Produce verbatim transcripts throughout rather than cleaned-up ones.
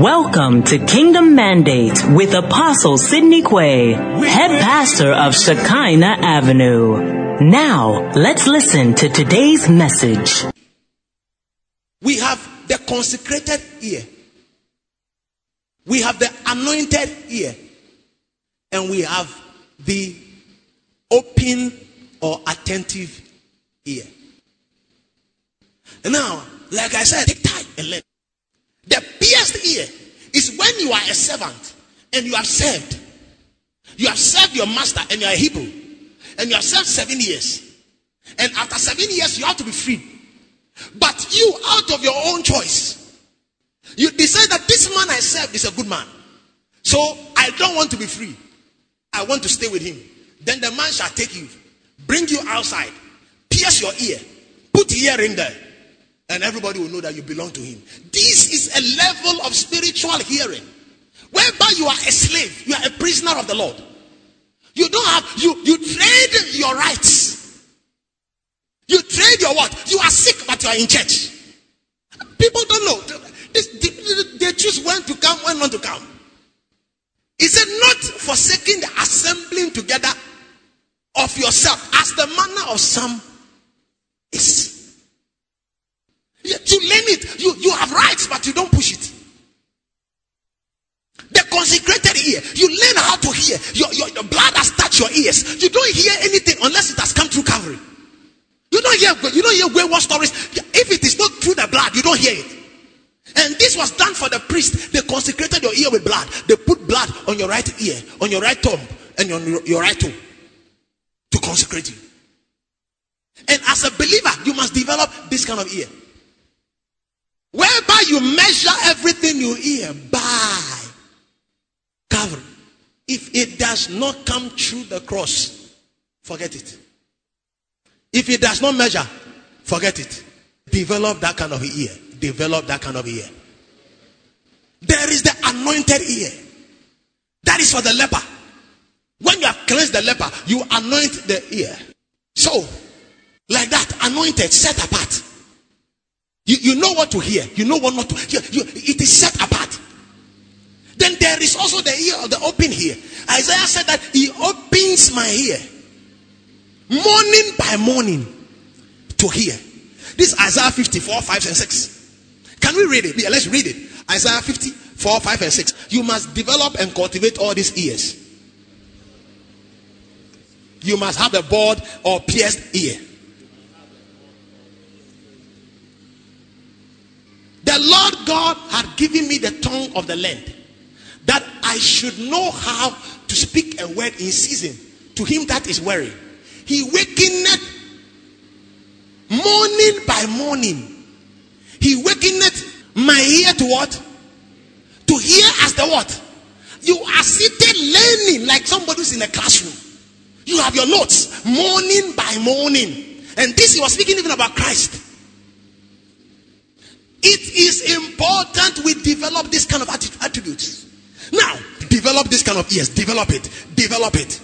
Welcome to Kingdom Mandates with Apostle Sidney Quay, head pastor of Shekinah Avenue. Now, let's listen to today's message. We have the consecrated ear. We have the anointed ear. And we have the open or attentive ear. And now, like I said, take time and learn. The pierced ear is when you are a servant and you have served. You have served your master and you are a Hebrew. And you have served seven years. And after seven years, you have to be freed. But you, out of your own choice, you decide that this man I served is a good man. So I don't want to be free. I want to stay with him. Then the man shall take you, bring you outside, pierce your ear, put the earring there. And everybody will know that you belong to him. This is a level of spiritual hearing, whereby you are a slave, you are a prisoner of the Lord. You don't have you you trade your rights. You trade your what? You are sick, but you are in church. People don't know. They choose when to come, when not to come. He said, "Not forsaking the assembling together of yourself, as the manner of some is." To learn it, you, you have rights, but you don't push it. The consecrated ear, you learn how to hear. Your, your, your blood has touched your ears. You don't hear anything unless it has come through Calvary. You don't hear you don't hear wayward stories. If it is not through the blood, you don't hear it. And this was done for the priest. They consecrated your ear with blood. They put blood on your right ear, on your right thumb, and on your, your right toe to consecrate you. And as a believer, you must develop this kind of ear, whereby you measure everything you hear by Calvary. If it does not come through the cross, forget it. If it does not measure, forget it. Develop that kind of ear. Develop that kind of ear. There is the anointed ear. That is for the leper. When you have cleansed the leper, you anoint the ear. So, like that, anointed, set apart. You, you know what to hear. You know what not to hear. You, it is set apart. Then there is also the ear of the open ear. Isaiah said that he opens my ear morning by morning to hear. This is Isaiah fifty-four, five and six. Can we read it? Yeah, let's read it. Isaiah fifty-four, five and six. You must develop and cultivate all these ears. You must have the bored or pierced ear. The Lord God had given me the tongue of the land, that I should know how to speak a word in season to him that is weary. He wakeneth morning by morning. He wakeneth my ear to what? To hear as the what? You are seated learning like somebody who's in a classroom. You have your notes morning by morning. And this he was speaking even about Christ. It is important we develop this kind of attributes. Now, develop this kind of ears. Develop it. Develop it.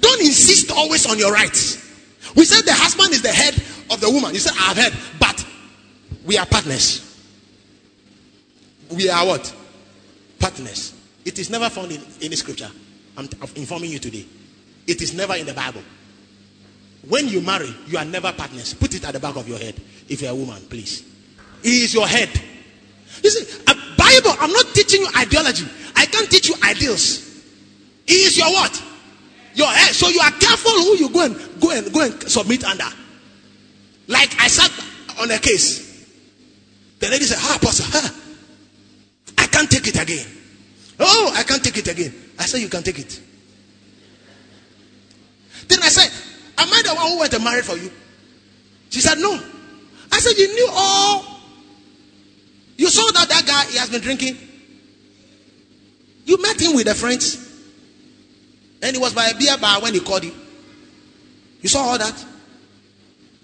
Don't insist always on your rights. We said the husband is the head of the woman. You said, I have heard, but we are partners. We are what? Partners. It is never found in any scripture. I'm, I'm informing you today. It is never in the Bible. When you marry, you are never partners. Put it at the back of your head. If you're a woman, please. He is your head. You see, a Bible, I'm not teaching you ideology. I can't teach you ideals. He is your what? Your head. So you are careful who you go and go and go and submit under. Like I sat on a case. The lady said, ah, Apostle, ah, I can't take it again. Oh, I can't take it again. I said, you can take it. Then I said, am I the one who went to marry for you? She said, no. I said, you knew all. You saw that that guy, he has been drinking. You met him with the friends. And he was by a beer bar when he called you. You saw all that.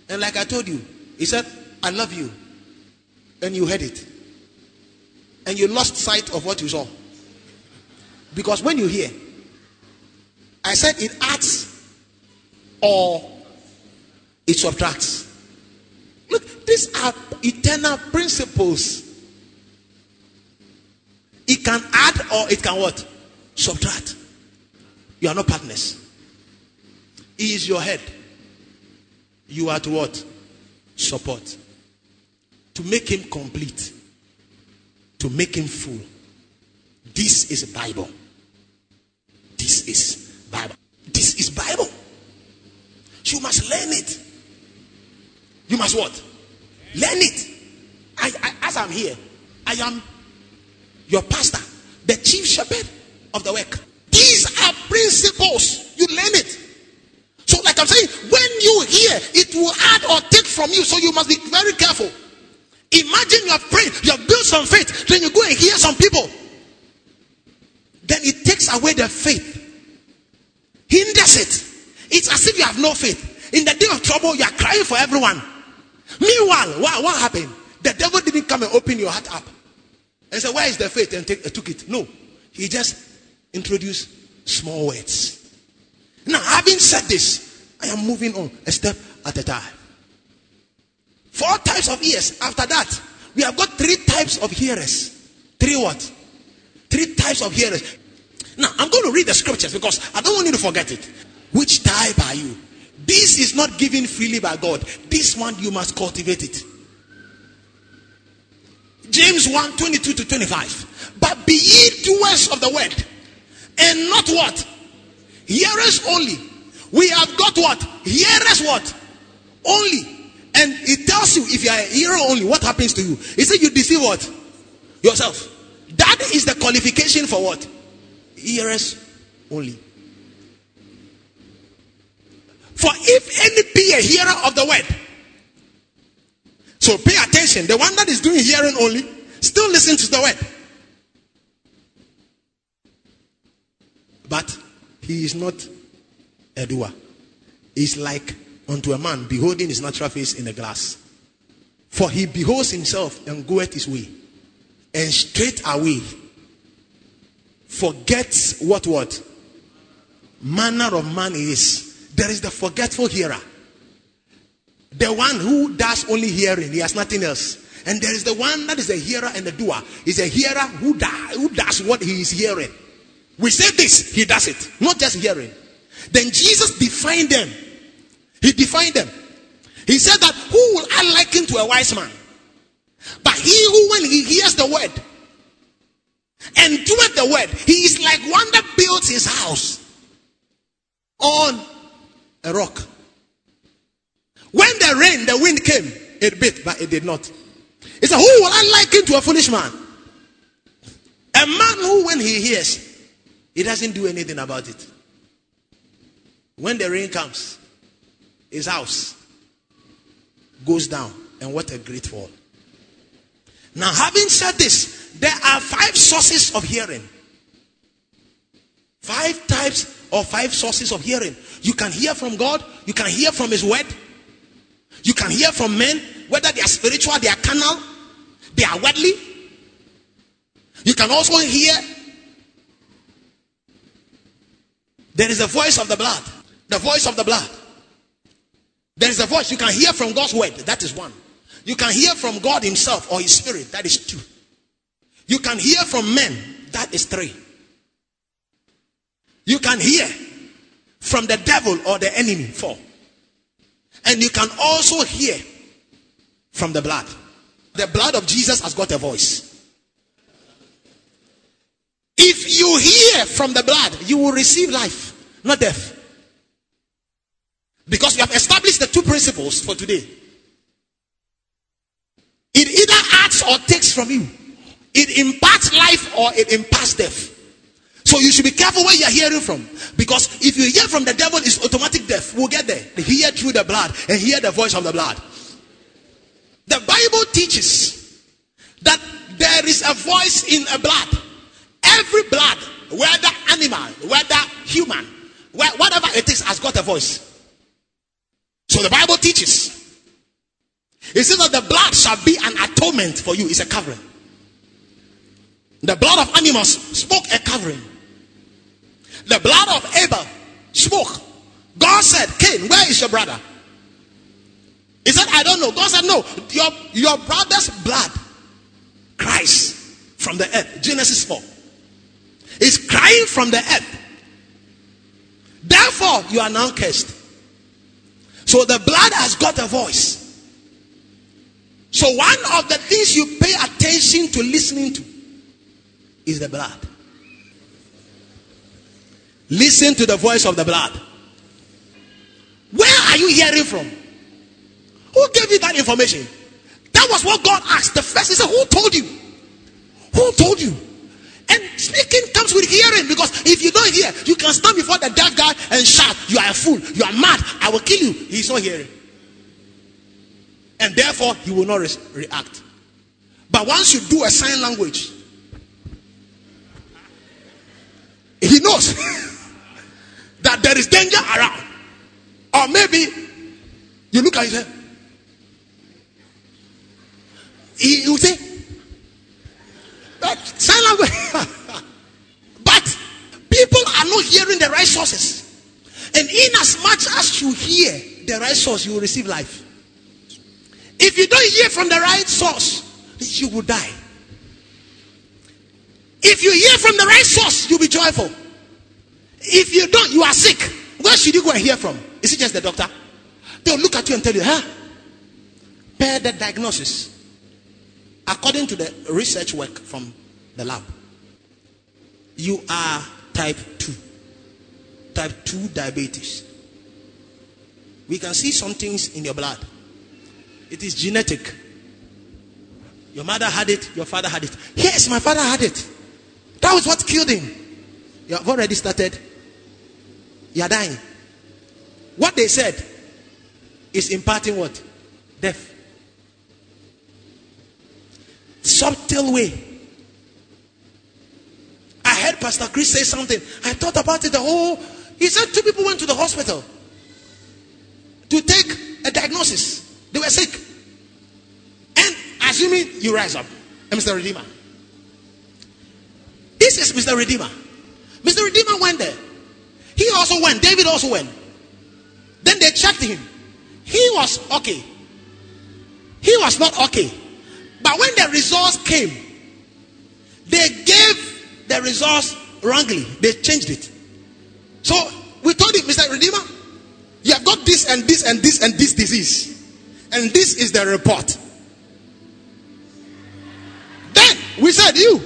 And like I told you, he said, I love you. And you heard it. And you lost sight of what you saw. Because when you hear, I said it adds or it subtracts. Look, these are eternal principles. It can add or it can what? Subtract. You are not partners. He is your head. You are to what? Support. To make him complete. To make him full. This is Bible. This is Bible. This is Bible. So you must learn it. You must what? Learn it. I, I, as I'm here, I am your pastor, the chief shepherd of the work. These are principles. You learn it. So like I'm saying, when you hear, it will add or take from you. So you must be very careful. Imagine you are praying, you have built some faith, then you go and hear some people. Then it takes away the faith. Hinders it. It's as if you have no faith. In the day of trouble, you are crying for everyone. Meanwhile, what, what happened? The devil didn't come and open your heart up and say, where is the faith? And take, uh, took it. No. He just introduced small words. Now, having said this, I am moving on a step at a time. Four types of ears. After that, we have got three types of hearers. Three what? Three types of hearers. Now, I'm going to read the scriptures because I don't want you to forget it. Which type are you? This is not given freely by God. This one, you must cultivate it. James one, twenty-two to twenty-five. But be ye doers of the word, and not what? Hearers only. We have got what? Hearers what? Only. And it tells you, if you are a hearer only, what happens to you? It says you deceive what? Yourself. That is the qualification for what? Hearers only. For if any be a hearer of the word. So pay attention. The one that is doing hearing only, still listen to the word. But he is not a doer. He's like unto a man beholding his natural face in a glass. For he beholds himself and goeth his way. And straight away forgets what what? Manner of man is. There is the forgetful hearer. The one who does only hearing, he has nothing else. And there is the one that is a hearer and a doer. He's a hearer who, die, who does what he is hearing. We say this, he does it. Not just hearing. Then Jesus defined them. He defined them. He said that, who will I liken to a wise man? But he who, when he hears the word and doeth the word, he is like one that builds his house on a rock. When the rain, the wind came, it bit, but it did not. He said, who will I liken to a foolish man? A man who, when he hears, he doesn't do anything about it. When the rain comes, his house goes down. And what a great fall. Now, having said this, there are five sources of hearing. Five types or five sources of hearing. You can hear from God. You can hear from his word. You can hear from men, whether they are spiritual, they are carnal, they are worldly. You can also hear. There is the voice of the blood. The voice of the blood. There is a voice you can hear from God's word. That is one. You can hear from God himself or his spirit. That is two. You can hear from men. That is three. You can hear from the devil or the enemy. Four. And you can also hear from the blood. The blood of Jesus has got a voice. If you hear from the blood, you will receive life, not death. Because we have established the two principles for today. It either adds or takes from you. It imparts life or it imparts death. So you should be careful where you are hearing from. Because if you hear from the devil, it's automatic death. We'll get there. Hear through the blood and hear the voice of the blood. The Bible teaches that there is a voice in a blood. Every blood, whether animal, whether human, whatever it is, has got a voice. So the Bible teaches. It says that the blood shall be an atonement for you. It's a covering. The blood of animals spoke a covering. The blood of Abel spoke. God said, Cain, where is your brother? He said, I don't know. God said, no. Your, your brother's blood, Christ, from the earth. Genesis four. He's crying from the earth. Therefore, you are now cursed. So the blood has got a voice. So one of the things you pay attention to listening to is the blood. Listen to the voice of the blood. Where are you hearing from? Who gave you that information? That was what God asked. The first, he said, who told you? Who told you? And speaking comes with hearing, because if you don't hear, you can stand before the deaf guy and shout, you are a fool, you are mad, I will kill you. He's not hearing. And therefore, he will not re- react. But once you do a sign language, he knows that there is danger around. Or maybe you look at him and say, he, he will say, sign language. But people are not hearing the right sources. And in as much as you hear the right source, you will receive life. If you don't hear from the right source, you will die. If you hear from the right source, you'll be joyful. If you don't, you are sick. Where should you go and hear from? Is it just the doctor? They'll look at you and tell you, huh? Per the diagnosis, according to the research work from the lab, you are type two. Type two diabetes. We can see some things in your blood. It is genetic. Your mother had it, your father had it. Yes, my father had it. That was what killed him. You have already started. You are dying. What they said is imparting what? Death. Subtle way. I heard Pastor Chris say something. I thought about it the whole. He said two people went to the hospital to take a diagnosis. They were sick. And assuming you rise up, and Mister Redeemer. This is Mister Redeemer. Mister Redeemer went there. He also went. David also went. Then they checked him. He was okay. He was not okay. But when the results came, they gave the results wrongly. They changed it. So we told him, Mister Redeemer, you have got this and this and this and this disease. And this is the report. Then we said you.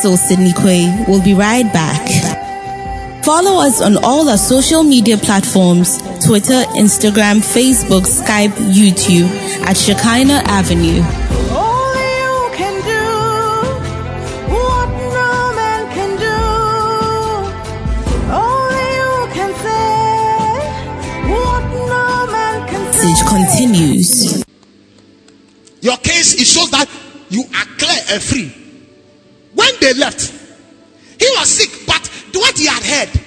So Sidney Quay will be right back. Follow us on all our social media platforms, Twitter, Instagram, Facebook, Skype, YouTube at Shekinah Avenue. Continues. Your case, it shows that you are clear and free. When they left, he was sick, but what he had heard,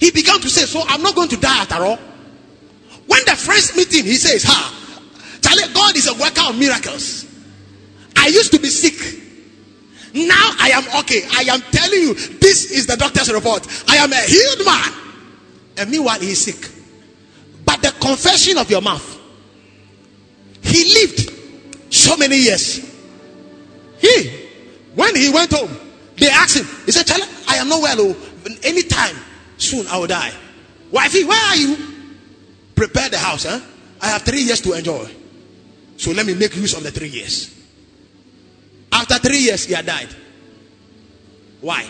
he began to say, so I'm not going to die after all. When the friends meet him, he says, ha, Charlie, God is a worker of miracles. I used to be sick. Now I am okay. I am telling you, this is the doctor's report. I am a healed man. And meanwhile, he is sick. But the confession of your mouth, he lived so many years. He, when he went home, they asked him, he said, Charlie, I am not well. Anytime soon I will die. Wifey, where are you? Prepare the house. Huh? I have three years to enjoy. So let me make use of the three years. After three years, he had died. Why?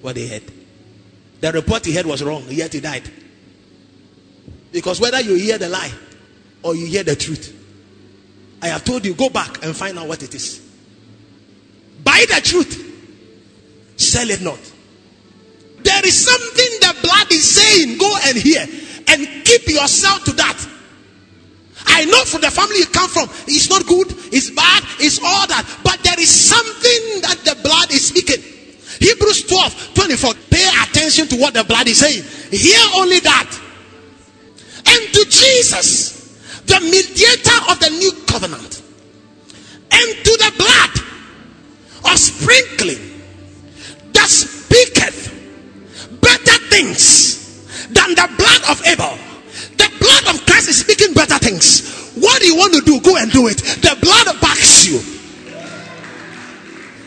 What they had. The report he heard was wrong, yet he died. Because whether you hear the lie or you hear the truth, I have told you, go back and find out what it is. Buy the truth, sell it not. There is something the blood is saying, go and hear and keep yourself to that. I know from the family you come from, it's not good, it's bad, it's all that. But there is something that the blood is speaking. Hebrews twelve twenty-four. Pay attention to what the blood is saying. Hear only that. And to Jesus, the mediator of the new covenant, and to the blood of sprinkling that speaketh better things than the blood of Abel. The blood of Christ Jesus is speaking better things. What you want to do, go and do it. The blood backs you.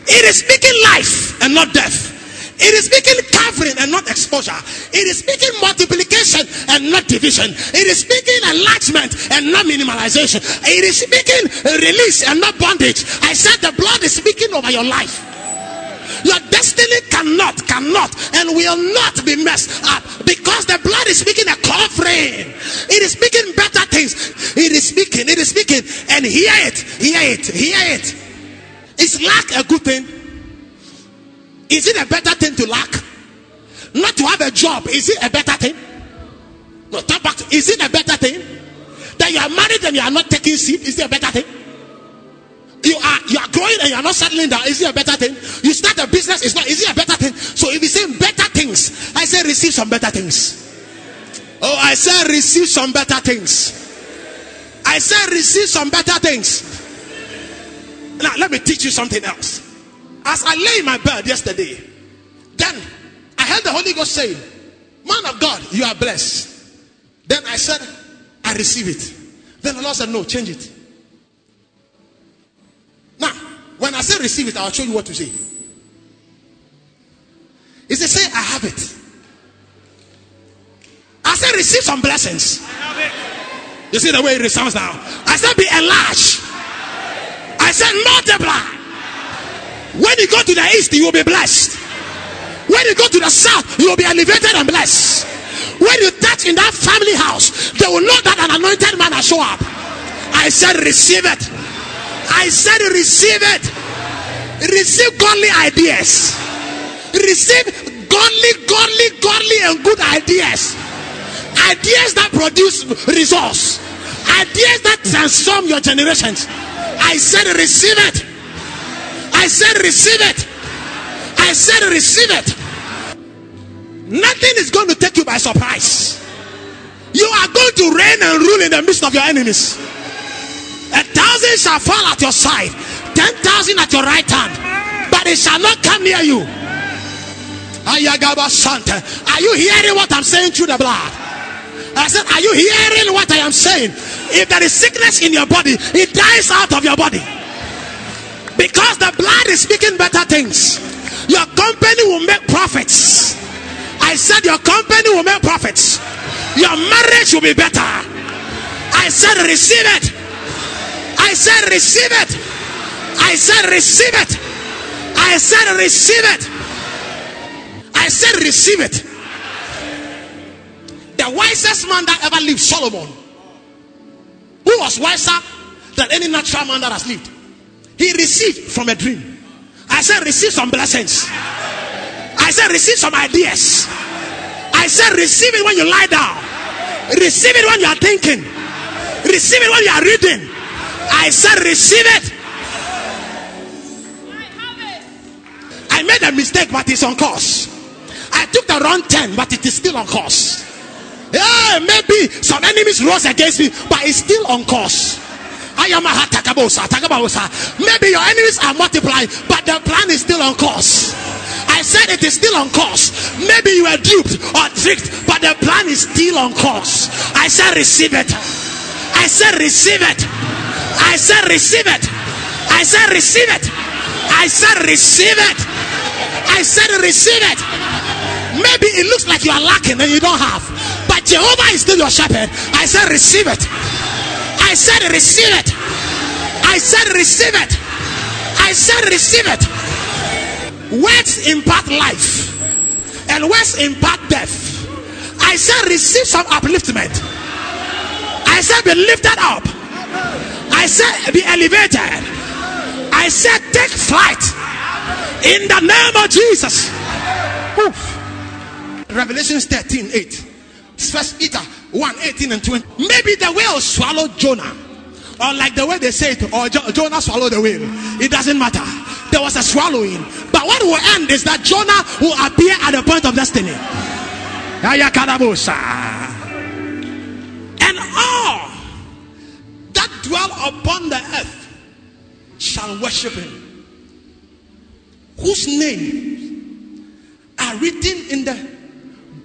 It is speaking life and not death. It is speaking covering and not exposure. It is speaking multiplication and not division. It is speaking enlargement and not minimalization. It is speaking release and not bondage. I said the blood is speaking over your life. Your destiny cannot, cannot, and will not be messed up because the blood is speaking a covering. It is speaking better things. It is speaking, it is speaking, and hear it, hear it, hear it. Is lack a good thing? Is it a better thing to lack? Not to have a job, is it a better thing? No, turn back to, is it a better thing? That you are married and you are not taking seed, is it a better thing? You are you are growing and you are not settling down, is it a better thing? You start a business, it's not, is it a better thing? So if you say better things, I say receive some better things. Oh, I say receive some better things. I say receive some better things. Now let me teach you something else. As I lay in my bed yesterday, then I heard the Holy Ghost saying, "Man of God, you are blessed." Then I said, "I receive it." Then the Lord said, "No, change it." Now, when I say receive it, I'll show you what to say. He said, "Say I have it." I said, "Receive some blessings." I have it. You see the way it sounds now. I said, "Be enlarged." I said, "Multiply." When you go to the east, you will be blessed. When you go to the south, you will be elevated and blessed. When you touch in that family house, they will know that an anointed man has shown up. I said, receive it. I said, receive it. Receive godly ideas. Receive godly, godly, godly and good ideas. Ideas that produce results. Ideas that transform your generations. I said, receive it. I said receive it. I said receive it. Nothing is going to take you by surprise. You are going to reign and rule in the midst of your enemies. A thousand shall fall at your side, ten thousand at your right hand, but it shall not come near you. Are you hearing what I'm saying through the blood? I said, are you hearing what I am saying? If there is sickness in your body, it dies out of your body. Because the blood is speaking better things. Your company will make profits. I said your company will make profits. Your marriage will be better. I said receive it. I said receive it. I said receive it. I said receive it. I said receive it. The wisest man that ever lived, Solomon, who was wiser than any natural man that has lived, he received from a dream. I said, receive some blessings. I said, receive some ideas. I said, receive it when you lie down. Receive it when you are thinking. Receive it when you are reading. I said, receive it. I made a mistake, but it's on course. I took the wrong turn, but it is still on course. Yeah, maybe some enemies rose against me, but it's still on course. Maybe your enemies are multiplying, but the plan is still on course. I said it is still on course. Maybe you were duped or tricked, but the plan is still on course. I said receive it. I said receive it. I said receive it. I said receive it. I said receive it. I said receive it. Maybe it looks like you are lacking and you don't have, but Jehovah is still your shepherd. I said receive it. I said receive it. I said receive it. I said receive it. Words impart life and words impart death. I said receive some upliftment. I said be lifted up. I said be elevated. I said take flight in the name of Jesus. Oof. Revelation thirteen eight. First Peter one, eighteen and twenty. Maybe the whale swallowed Jonah, or like the way they say it, or jo- Jonah swallowed the whale. It doesn't matter. There was a swallowing. But what will end is that Jonah will appear at the point of destiny. And all that dwell upon the earth shall worship him, whose name are written in the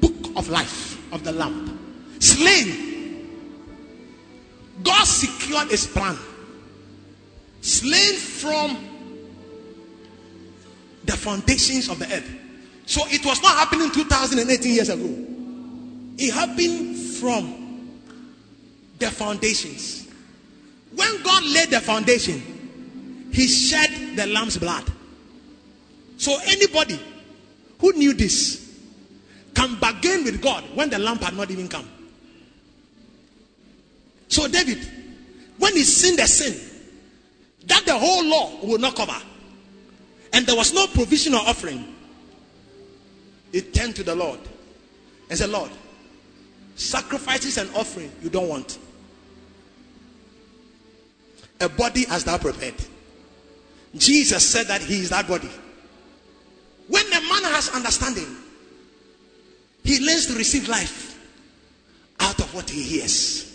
book of life of the Lamb. Slain God secured his plan. Slain from the foundations of the earth. So it was not happening two thousand eighteen years ago. It happened from the foundations. When God laid the foundation, he shed the lamb's blood. So anybody who knew this can bargain with God when the lamb had not even come. So David, when he sinned a sin that the whole law will not cover, and there was no provision or offering, he turned to the Lord and said, Lord, sacrifices and offering you don't want. A body as thou prepared. Jesus said that he is that body. When a man has understanding, he learns to receive life out of what he hears.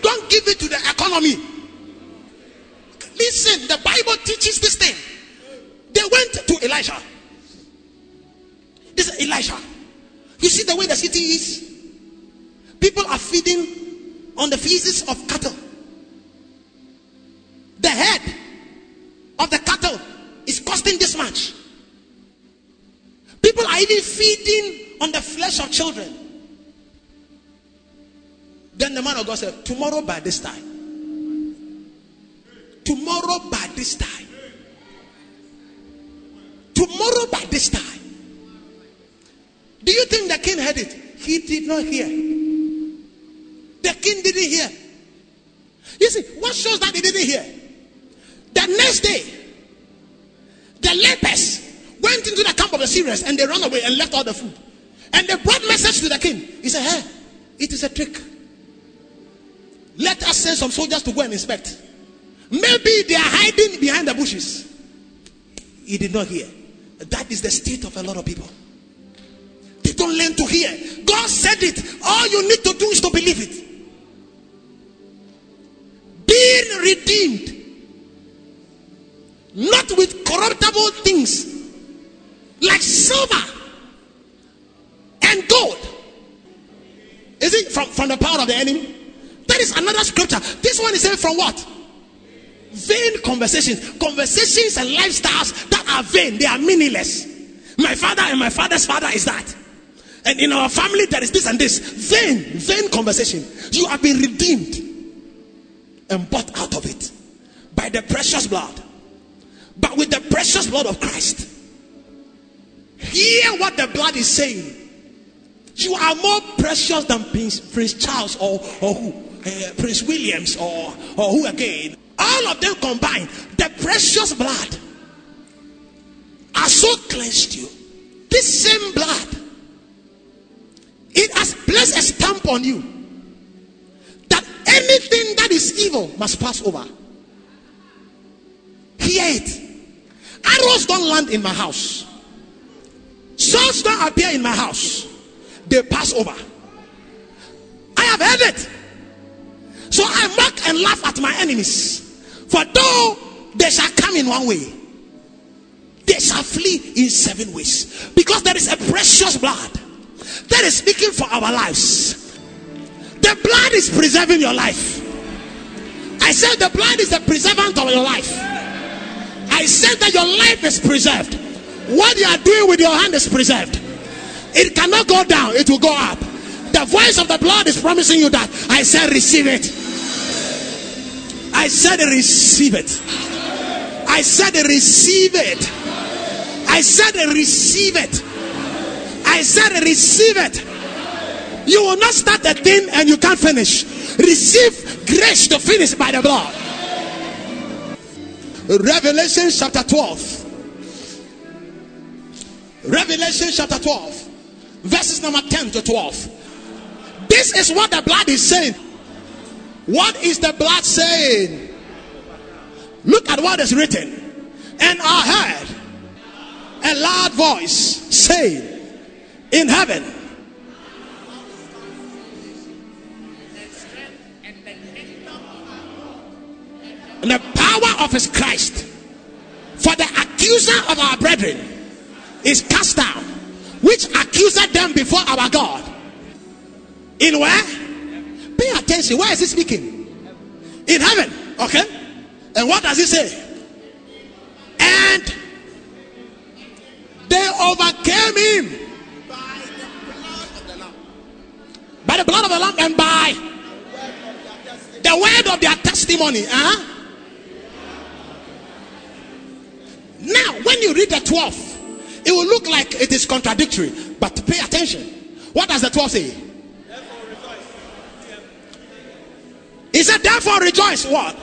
Don't give it to the economy. Listen, the Bible teaches this thing. They went to Elijah. This is Elijah. You see the way the city is? People are feeding on the feces of cattle. The head of the cattle is costing this much. People are even feeding on the flesh of children. Then the man of God said, tomorrow by this time. Tomorrow by this time. Tomorrow by this time. Do you think the king heard it? He did not hear. The king didn't hear. You see, what shows that he didn't hear? The next day, the lepers went into the camp of the Syrians and they ran away and left all the food. And they brought message to the king. He said, hey, it is a trick. Let us send some soldiers to go and inspect. Maybe they are hiding behind the bushes. He did not hear. That is the state of a lot of people. They don't learn to hear. God said it. All you need to do is to believe it. Being redeemed, not with corruptible things like silver and gold. Is it from, from the power of the enemy? That is another scripture. This one is saying from what? Vain conversations. Conversations and lifestyles that are vain. They are meaningless. My father and my father's father is that. And in our family there is this and this. Vain, vain conversation. You have been redeemed and bought out of it by the precious blood. But with the precious blood of Christ. Hear what the blood is saying. You are more precious than Prince, Prince Charles or, or who? Uh, Prince Williams or, or who again? All of them combined. The precious blood has so cleansed you. This same blood, it has placed a stamp on you that anything that is evil must pass over. Hear it. Arrows don't land in my house. Swords don't appear in my house. They pass over. I have heard it. So I mock and laugh at my enemies. For though they shall come in one way, they shall flee in seven ways. Because there is a precious blood that is speaking for our lives. The blood is preserving your life. I said the blood is the preservant of your life. I said that your life is preserved. What you are doing with your hand is preserved. It cannot go down, it will go up. The voice of the blood is promising you that. I said receive it. I said receive it. I said receive it. I said receive it. I said receive it. You will not start a thing and you can't finish. Receive grace to finish by the blood. Revelation chapter twelve. Revelation chapter twelve. Verses number ten to twelve. This is what the blood is saying. What is the blood saying? Look at what is written. And I heard a loud voice saying in heaven. And the power of his Christ. For the accuser of our brethren is cast down, which accused them before our God. In where? Pay attention. Where is he speaking? in heaven. Okay? And what does it say? And they overcame him by the blood of the Lamb and by the word of their testimony. Huh? Now, when you read the twelve, it will look like it is contradictory, but pay attention. What does the twelve say? He said, therefore rejoice. What?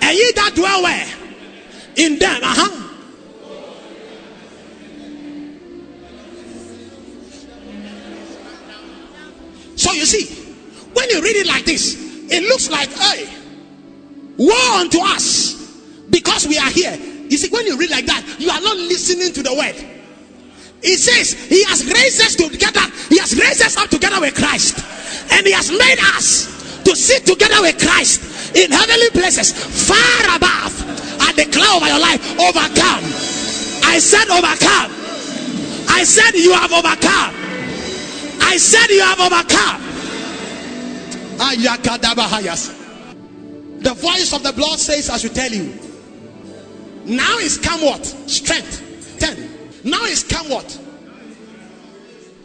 And ye that dwell where? In them. Uh huh. So you see, when you read it like this, it looks like, hey, woe unto us because we are here. You see, when you read like that, you are not listening to the word. It says, he has raised us together, he has raised us up together with Christ, and he has made us to sit together with Christ in heavenly places, far above. I declare over your life, overcome. I said overcome. I said you have overcome. I said you have overcome. The voice of the Lord says, I should tell you, now is come what? Strength. ten. Now is come what?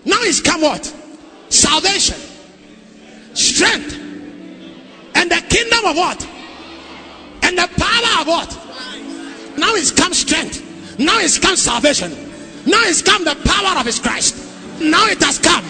Now is come what? Salvation, strength, and the kingdom of what? And the power of what? Now is come strength. Now is come salvation. Now is come the power of his Christ. Now it has come.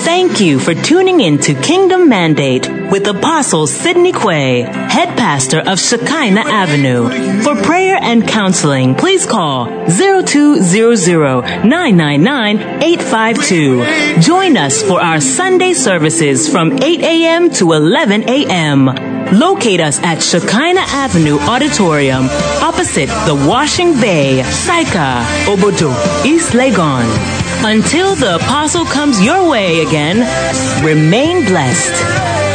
Thank you for tuning in to Kingdom Mandate with Apostle Sidney Quay, head pastor of Shekinah Avenue. For prayer and counseling, please call zero two zero zero nine nine nine eight five two. Join us for our Sunday services from eight a.m. to eleven a.m. Locate us at Shekinah Avenue Auditorium, opposite the Washing Bay, Saika, Obodo, East Legon. Until the apostle comes your way again, remain blessed.